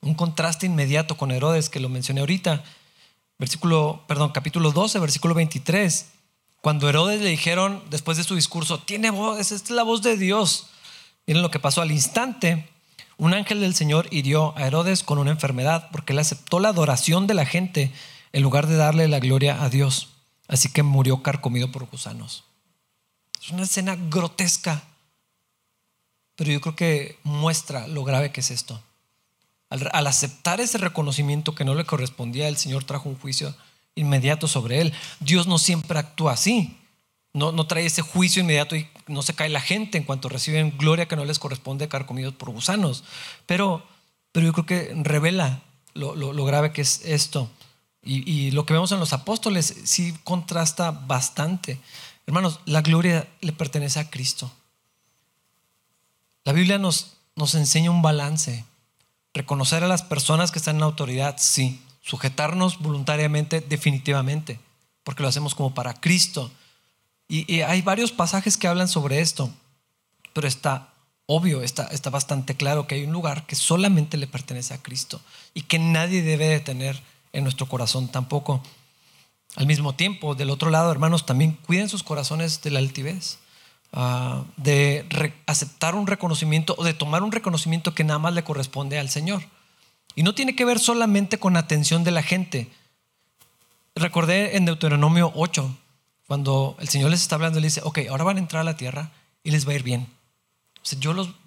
Un contraste inmediato con Herodes, que lo mencioné ahorita. Capítulo 12, versículo 23. Cuando Herodes le dijeron, después de su discurso, tiene voz, es la voz de Dios. Miren lo que pasó. Al instante, un ángel del Señor hirió a Herodes con una enfermedad porque él aceptó la adoración de la gente en lugar de darle la gloria a Dios. Así que murió carcomido por gusanos. Es una escena grotesca. Pero yo creo que muestra lo grave que es esto. Al aceptar ese reconocimiento que no le correspondía, el Señor trajo un juicio inmediato sobre él. Dios no siempre actúa así. No trae ese juicio inmediato y no se cae la gente en cuanto reciben gloria que no les corresponde, carcomidos por gusanos. Pero yo creo que revela lo grave que es esto. Y lo que vemos en los apóstoles sí contrasta bastante. Hermanos, la gloria le pertenece a Cristo. La Biblia nos enseña un balance. Reconocer a las personas que están en autoridad, sí. Sujetarnos voluntariamente, definitivamente, porque lo hacemos como para Cristo. Y hay varios pasajes que hablan sobre esto, pero está obvio, está bastante claro que hay un lugar que solamente le pertenece a Cristo y que nadie debe de tener en nuestro corazón tampoco. Al mismo tiempo, del otro lado, hermanos, también cuiden sus corazones de la altivez, de aceptar un reconocimiento o de tomar un reconocimiento que nada más le corresponde al Señor. Y no tiene que ver solamente con la atención de la gente. Recordé en Deuteronomio 8, cuando el Señor les está hablando y les dice, ok, ahora van a entrar a la tierra y les va a ir bien. O sea,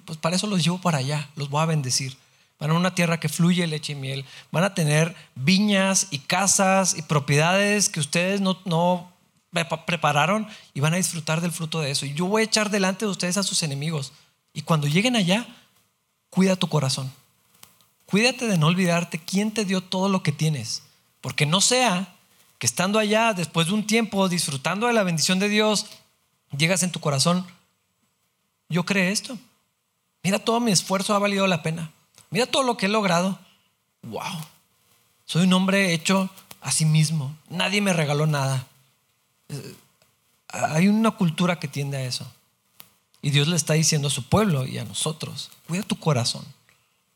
pues para eso los llevo para allá, los voy a bendecir. Van a una tierra que fluye leche y miel. Van a tener viñas y casas y propiedades que ustedes no prepararon y van a disfrutar del fruto de eso. Y yo voy a echar delante de ustedes a sus enemigos. Y cuando lleguen allá, cuida tu corazón. Cuídate de no olvidarte quién te dio todo lo que tienes, porque no sea que estando allá después de un tiempo disfrutando de la bendición de Dios, llegas en tu corazón, yo creé esto, mira todo mi esfuerzo ha valido la pena, mira todo lo que he logrado, wow, soy un hombre hecho a sí mismo, nadie me regaló nada. Hay una cultura que tiende a eso y Dios le está diciendo a su pueblo y a nosotros, cuida tu corazón.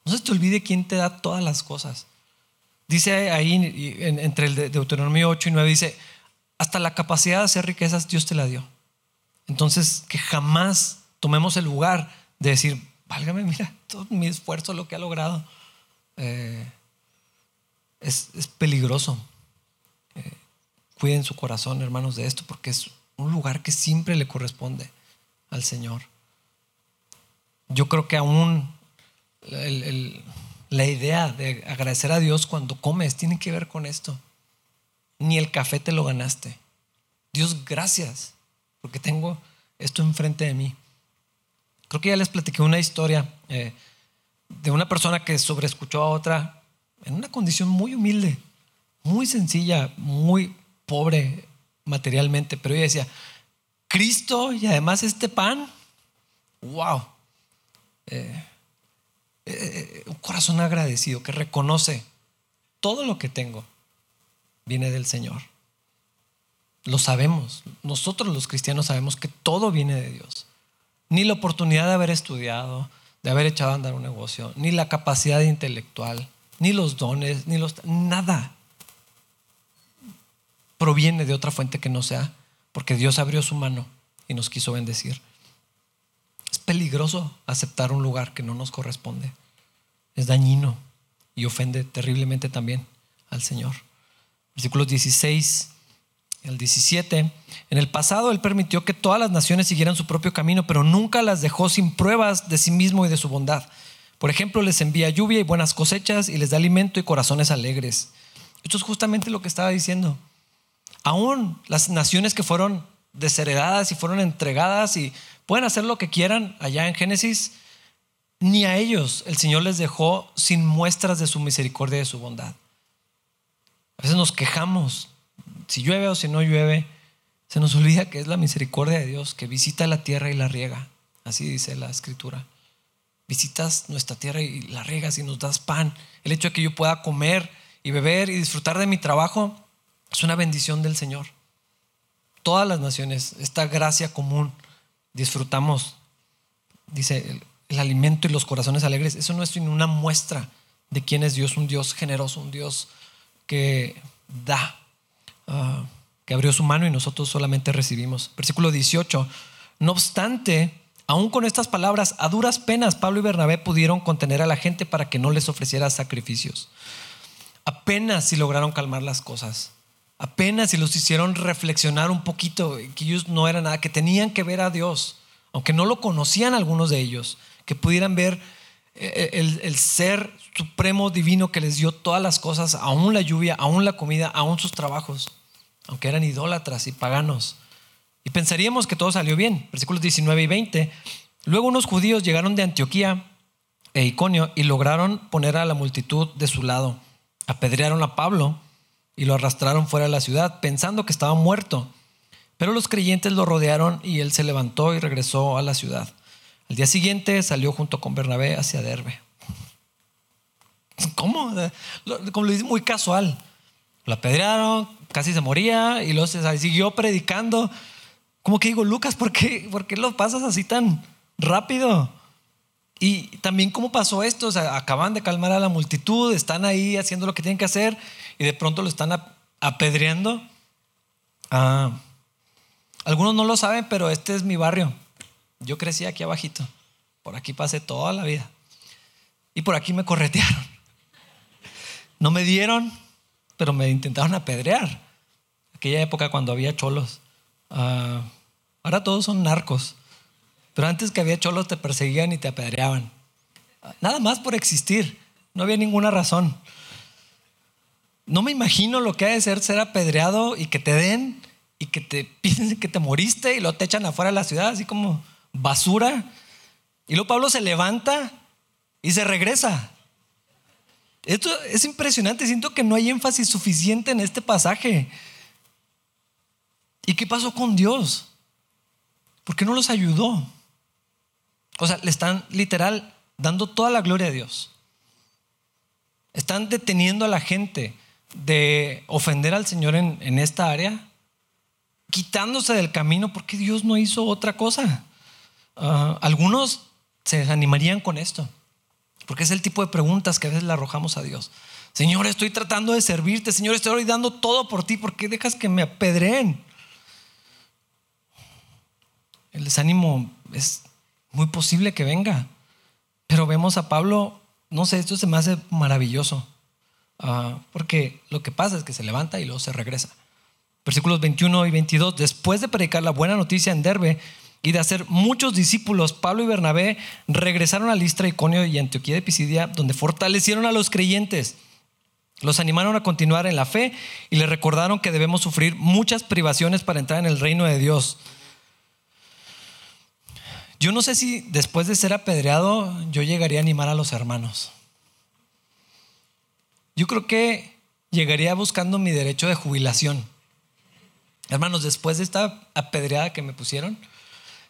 No se te olvide quién te da todas las cosas. Dice ahí, entre el Deuteronomio 8 y 9, dice, hasta la capacidad de hacer riquezas Dios te la dio. Entonces, que jamás tomemos el lugar de decir, válgame, mira, todo mi esfuerzo, lo que ha logrado. Es peligroso. Cuiden su corazón, hermanos, de esto, porque es un lugar que siempre le corresponde al Señor. Yo creo que aún... La idea de agradecer a Dios cuando comes tiene que ver con esto. Ni el café te lo ganaste. Dios, gracias, porque tengo esto enfrente de mí. Creo que ya les platiqué una historia de una persona que sobreescuchó a otra en una condición muy humilde, muy sencilla, muy pobre materialmente, pero ella decía, Cristo y además este pan, wow. Un corazón agradecido que reconoce todo lo que tengo viene del Señor. Lo sabemos, nosotros los cristianos sabemos que todo viene de Dios. Ni la oportunidad de haber estudiado, de haber echado a andar un negocio, ni la capacidad intelectual, ni los dones, ni nada proviene de otra fuente que no sea, porque Dios abrió su mano y nos quiso bendecir. Es peligroso aceptar un lugar que no nos corresponde. Es dañino y ofende terriblemente también al Señor. Versículos 16 al 17. En el pasado Él permitió que todas las naciones siguieran su propio camino, pero nunca las dejó sin pruebas de sí mismo y de su bondad. Por ejemplo, les envía lluvia y buenas cosechas y les da alimento y corazones alegres. Esto es justamente lo que estaba diciendo. Aún las naciones que fueron desheredadas y fueron entregadas y pueden hacer lo que quieran allá en Génesis, ni a ellos el Señor les dejó sin muestras de su misericordia y de su bondad. A veces nos quejamos, si llueve o si no llueve, se nos olvida que es la misericordia de Dios que visita la tierra y la riega. Así dice la Escritura. Visitas nuestra tierra y la riegas y nos das pan. El hecho de que yo pueda comer y beber y disfrutar de mi trabajo es una bendición del Señor. Todas las naciones, esta gracia común, disfrutamos, dice, el alimento y los corazones alegres. Eso no es sino una muestra de quién es Dios, un Dios generoso, un Dios que da, que abrió su mano y nosotros solamente recibimos. Versículo 18. No obstante, aún con estas palabras, a duras penas Pablo y Bernabé pudieron contener a la gente para que no les ofreciera sacrificios. Apenas si lograron calmar las cosas. Apenas si los hicieron reflexionar un poquito, que ellos no eran nada, que tenían que ver a Dios, aunque no lo conocían algunos de ellos, que pudieran ver el ser supremo divino que les dio todas las cosas, aún la lluvia, aún la comida, aún sus trabajos, aunque eran idólatras y paganos. Y pensaríamos que todo salió bien. Versículos 19 y 20. Luego unos judíos llegaron de Antioquía e Iconio y lograron poner a la multitud de su lado. Apedrearon a Pablo y lo arrastraron fuera de la ciudad, pensando que estaba muerto. Pero los creyentes lo rodearon y él se levantó y regresó a la ciudad. Al día siguiente salió junto con Bernabé hacia Derbe. ¿Cómo? Como lo dice, muy casual. Lo apedrearon, casi se moría, y luego siguió predicando. Como que digo, Lucas, ¿por qué lo pasas así tan rápido? Y también cómo pasó esto. O sea, acaban de calmar a la multitud, están ahí haciendo lo que tienen que hacer y de pronto lo están apedreando. Algunos no lo saben, pero este es mi barrio. Yo crecí aquí abajito. Por aquí pasé toda la vida. Y por aquí me corretearon. No me dieron, pero me intentaron apedrear. Aquella época cuando había cholos. Ahora todos son narcos. Pero antes que había cholos te perseguían y te apedreaban. Nada más por existir. No había ninguna razón. No me imagino lo que ha de ser apedreado y que te den... y que te piensen que te moriste y lo te echan afuera de la ciudad, así como basura. Y luego Pablo se levanta y se regresa. Esto es impresionante. Siento que no hay énfasis suficiente en este pasaje. ¿Y qué pasó con Dios? ¿Por qué no los ayudó? O sea, le están literal dando toda la gloria a Dios. Están deteniendo a la gente de ofender al Señor en esta área, quitándose del camino. Porque Dios no hizo otra cosa. Algunos se desanimarían con esto, porque es el tipo de preguntas que a veces le arrojamos a Dios. Señor, estoy tratando de servirte. Señor, estoy dando todo por ti. ¿Por qué dejas que me apedreen? El desánimo es muy posible que venga, pero vemos a Pablo. No sé, esto se me hace maravilloso, porque lo que pasa es que se levanta y luego se regresa. Versículos 21 y 22. Después de predicar la buena noticia en Derbe y de hacer muchos discípulos, Pablo y Bernabé regresaron a Listra, Iconio y Antioquía de Pisidia, donde fortalecieron a los creyentes. Los animaron a continuar en la fe y les recordaron que debemos sufrir muchas privaciones para entrar en el reino de Dios. Yo no sé si después de ser apedreado yo llegaría a animar a los hermanos. Yo creo que llegaría buscando mi derecho de jubilación. Hermanos, después de esta apedreada que me pusieron,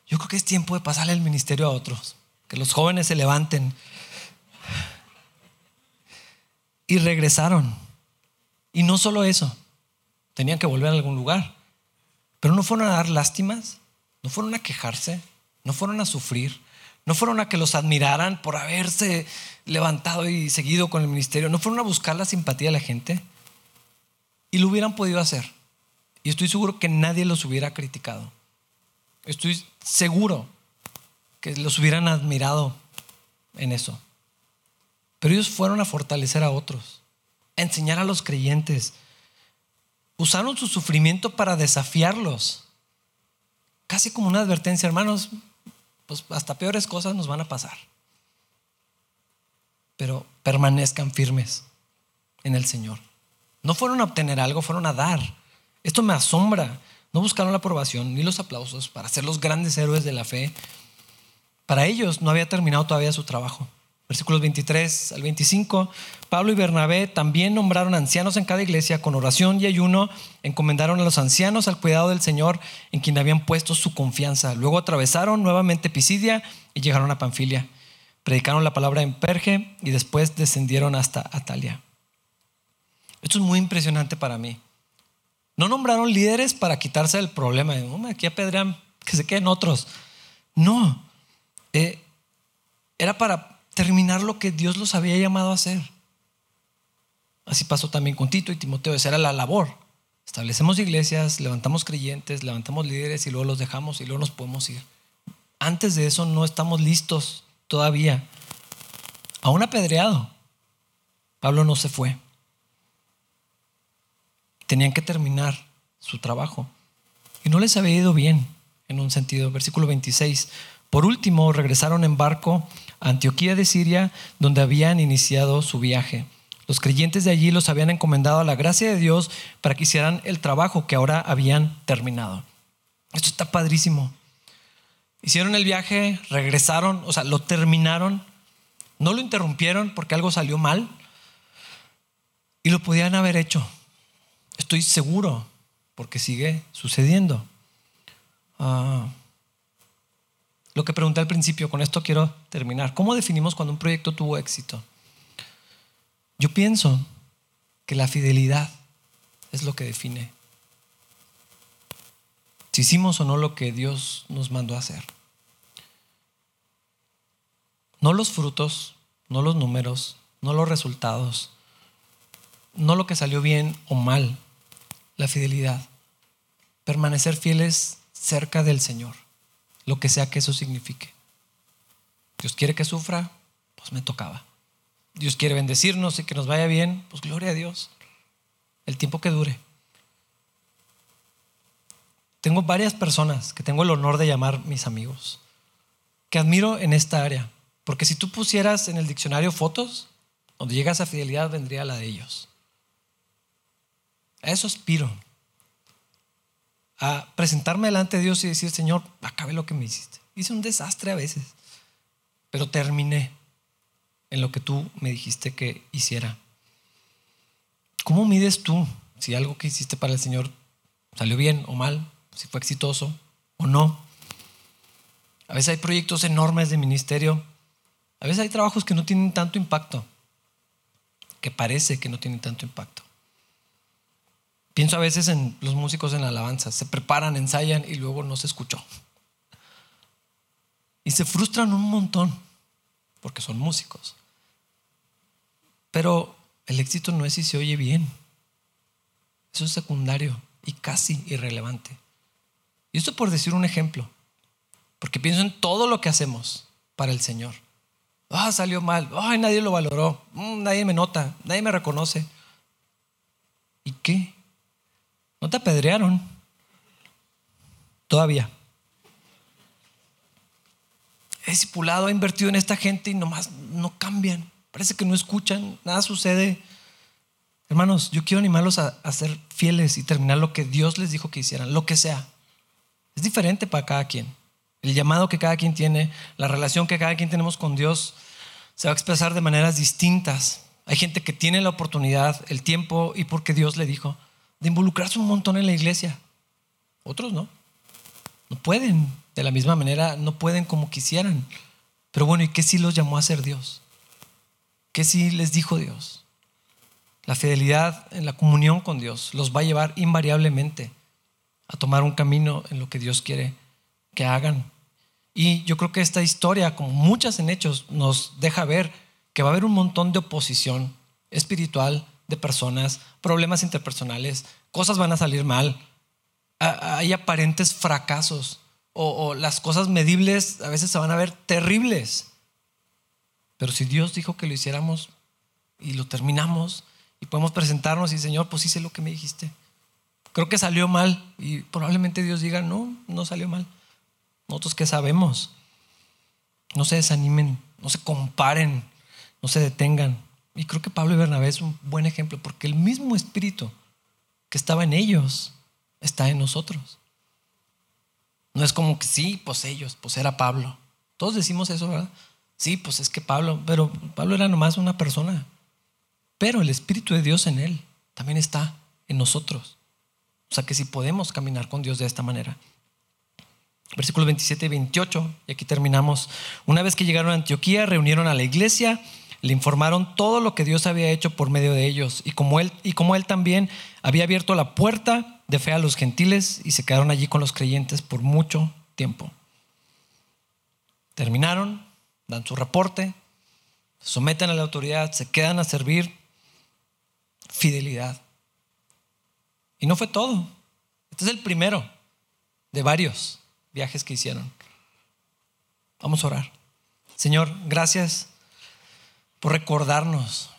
yo creo que es tiempo de pasarle el ministerio a otros, que los jóvenes se levanten. Y regresaron. Y no solo eso, tenían que volver a algún lugar, pero no fueron a dar lástimas, no fueron a quejarse, no fueron a sufrir, no fueron a que los admiraran por haberse levantado y seguido con el ministerio, no fueron a buscar la simpatía de la gente, y lo hubieran podido hacer. Y estoy seguro que nadie los hubiera criticado. Estoy seguro que los hubieran admirado en eso. Pero ellos fueron a fortalecer a otros, a enseñar a los creyentes. Usaron su sufrimiento para desafiarlos. Casi como una advertencia, hermanos, pues hasta peores cosas nos van a pasar. Pero permanezcan firmes en el Señor. No fueron a obtener algo, fueron a dar. Esto me asombra. No buscaron la aprobación ni los aplausos para ser los grandes héroes de la fe. Para ellos no había terminado todavía su trabajo. Versículos 23 al 25. Pablo y Bernabé también nombraron ancianos en cada iglesia. Con oración y ayuno encomendaron a los ancianos al cuidado del Señor, en quien habían puesto su confianza. Luego atravesaron nuevamente Pisidia y llegaron a Panfilia. Predicaron la palabra en Perge y después descendieron hasta Atalia. Esto es muy impresionante para mí. No nombraron líderes para quitarse del problema. Aquí apedrean, que se queden otros. No. Era para terminar lo que Dios los había llamado a hacer. Así pasó también con Tito y Timoteo. Esa era la labor. Establecemos iglesias, levantamos creyentes, levantamos líderes y luego los dejamos y luego nos podemos ir. Antes de eso no estamos listos todavía. Aún apedreado, Pablo no se fue. Tenían que terminar su trabajo y no les había ido bien en un sentido. Versículo 26. Por último, regresaron en barco Antioquía de Siria, donde habían iniciado su viaje. Los creyentes de allí los habían encomendado a la gracia de Dios para que hicieran el trabajo que ahora habían terminado. Esto está padrísimo. Hicieron el viaje, regresaron, o sea, lo terminaron. No lo interrumpieron porque algo salió mal. Y lo podían haber hecho. Estoy seguro, porque sigue sucediendo. Lo que pregunté al principio, con esto quiero terminar. ¿Cómo definimos cuando un proyecto tuvo éxito? Yo pienso que la fidelidad es lo que define si hicimos o no lo que Dios nos mandó a hacer. No los frutos, no los números, no los resultados, no lo que salió bien o mal. La fidelidad. Permanecer fieles cerca del Señor, lo que sea que eso signifique. Dios quiere que sufra, pues me tocaba. Dios quiere bendecirnos y que nos vaya bien, pues gloria a Dios, el tiempo que dure. Tengo varias personas que tengo el honor de llamar mis amigos, que admiro en esta área, porque si tú pusieras en el diccionario fotos, donde llega esa fidelidad vendría la de ellos. A eso aspiro, a presentarme delante de Dios y decir: Señor, acabé lo que me hiciste. Hice un desastre a veces, pero terminé en lo que tú me dijiste que hiciera. ¿Cómo mides tú si algo que hiciste para el Señor salió bien o mal, si fue exitoso o no? A veces hay proyectos enormes de ministerio, a veces hay trabajos que no tienen tanto impacto, que parece que no tienen tanto impacto. Pienso a veces en los músicos en la alabanza. Se preparan, ensayan y luego no se escuchó. Y se frustran un montón porque son músicos. Pero el éxito no es si se oye bien. Eso es secundario y casi irrelevante. Y esto por decir un ejemplo. Porque pienso en todo lo que hacemos para el Señor. Salió mal. Nadie lo valoró. Nadie me nota. Nadie me reconoce. ¿Y qué? No te apedrearon todavía. He discipulado, he invertido en esta gente y nomás no cambian. Parece que no escuchan, nada sucede. Hermanos, yo quiero animarlos a ser fieles y terminar lo que Dios les dijo que hicieran, lo que sea. Es diferente para cada quien. El llamado que cada quien tiene, la relación que cada quien tenemos con Dios se va a expresar de maneras distintas. Hay gente que tiene la oportunidad, el tiempo y porque Dios le dijo, de involucrarse un montón en la iglesia. Otros no pueden de la misma manera, no pueden como quisieran. Pero bueno, ¿y qué si los llamó a ser Dios? ¿Qué si les dijo Dios? La fidelidad en la comunión con Dios los va a llevar invariablemente a tomar un camino en lo que Dios quiere que hagan. Y yo creo que esta historia, como muchas en Hechos, nos deja ver que va a haber un montón de oposición espiritual, de personas, problemas interpersonales, cosas van a salir mal, hay aparentes fracasos o las cosas medibles a veces se van a ver terribles. Pero si Dios dijo que lo hiciéramos y lo terminamos y podemos presentarnos y Señor, pues hice lo que me dijiste. Creo que salió mal y probablemente Dios diga, no salió mal. Nosotros qué sabemos. No se desanimen, no se comparen, no se detengan. Y creo que Pablo y Bernabé es un buen ejemplo porque el mismo espíritu que estaba en ellos está en nosotros. No es como que sí, pues ellos, pues era Pablo. Todos decimos eso, ¿verdad? Sí, pues es que Pablo, pero Pablo era nomás una persona. Pero el espíritu de Dios en él también está en nosotros. O sea que sí podemos caminar con Dios de esta manera. Versículos 27 y 28, y aquí terminamos. Una vez que llegaron a Antioquía, reunieron a la iglesia. Le informaron todo lo que Dios había hecho por medio de ellos y como él también había abierto la puerta de fe a los gentiles y se quedaron allí con los creyentes por mucho tiempo. Terminaron, dan su reporte, se someten a la autoridad, se quedan a servir. Fidelidad. Y no fue todo. Este es el primero de varios viajes que hicieron. Vamos a orar. Señor, gracias por recordarnos,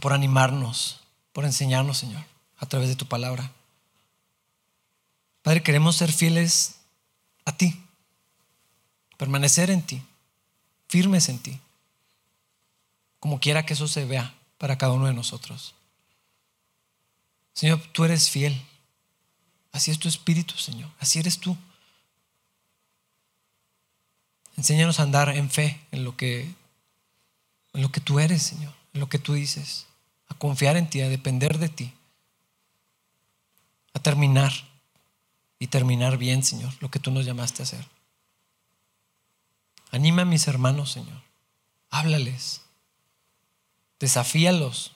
por animarnos, por enseñarnos, Señor, a través de tu palabra. Padre, queremos ser fieles a ti, permanecer en ti, firmes en ti, como quiera que eso se vea para cada uno de nosotros. Señor, tú eres fiel. Así es tu espíritu, Señor. Así eres tú. Enséñanos a andar en fe en lo que tú eres, Señor, en lo que tú dices, a confiar en ti, a depender de ti, a terminar y terminar bien, Señor, lo que tú nos llamaste a hacer. Anima a mis hermanos, Señor. Háblales. Desafíalos.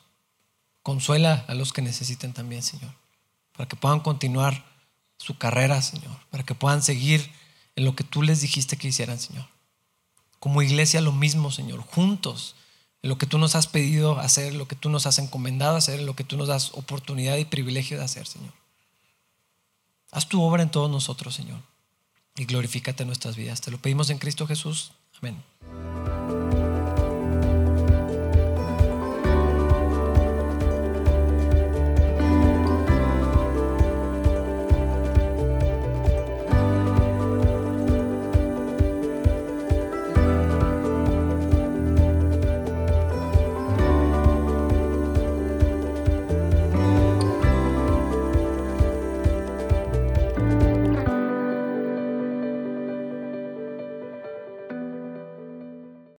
Consuela a los que necesiten también, Señor, para que puedan continuar su carrera, Señor, para que puedan seguir en lo que tú les dijiste que hicieran, Señor. Como iglesia lo mismo, Señor, juntos, en lo que tú nos has pedido hacer, lo que tú nos has encomendado hacer, lo que tú nos das oportunidad y privilegio de hacer, Señor. Haz tu obra en todos nosotros, Señor, y glorifícate en nuestras vidas. Te lo pedimos en Cristo Jesús. Amén.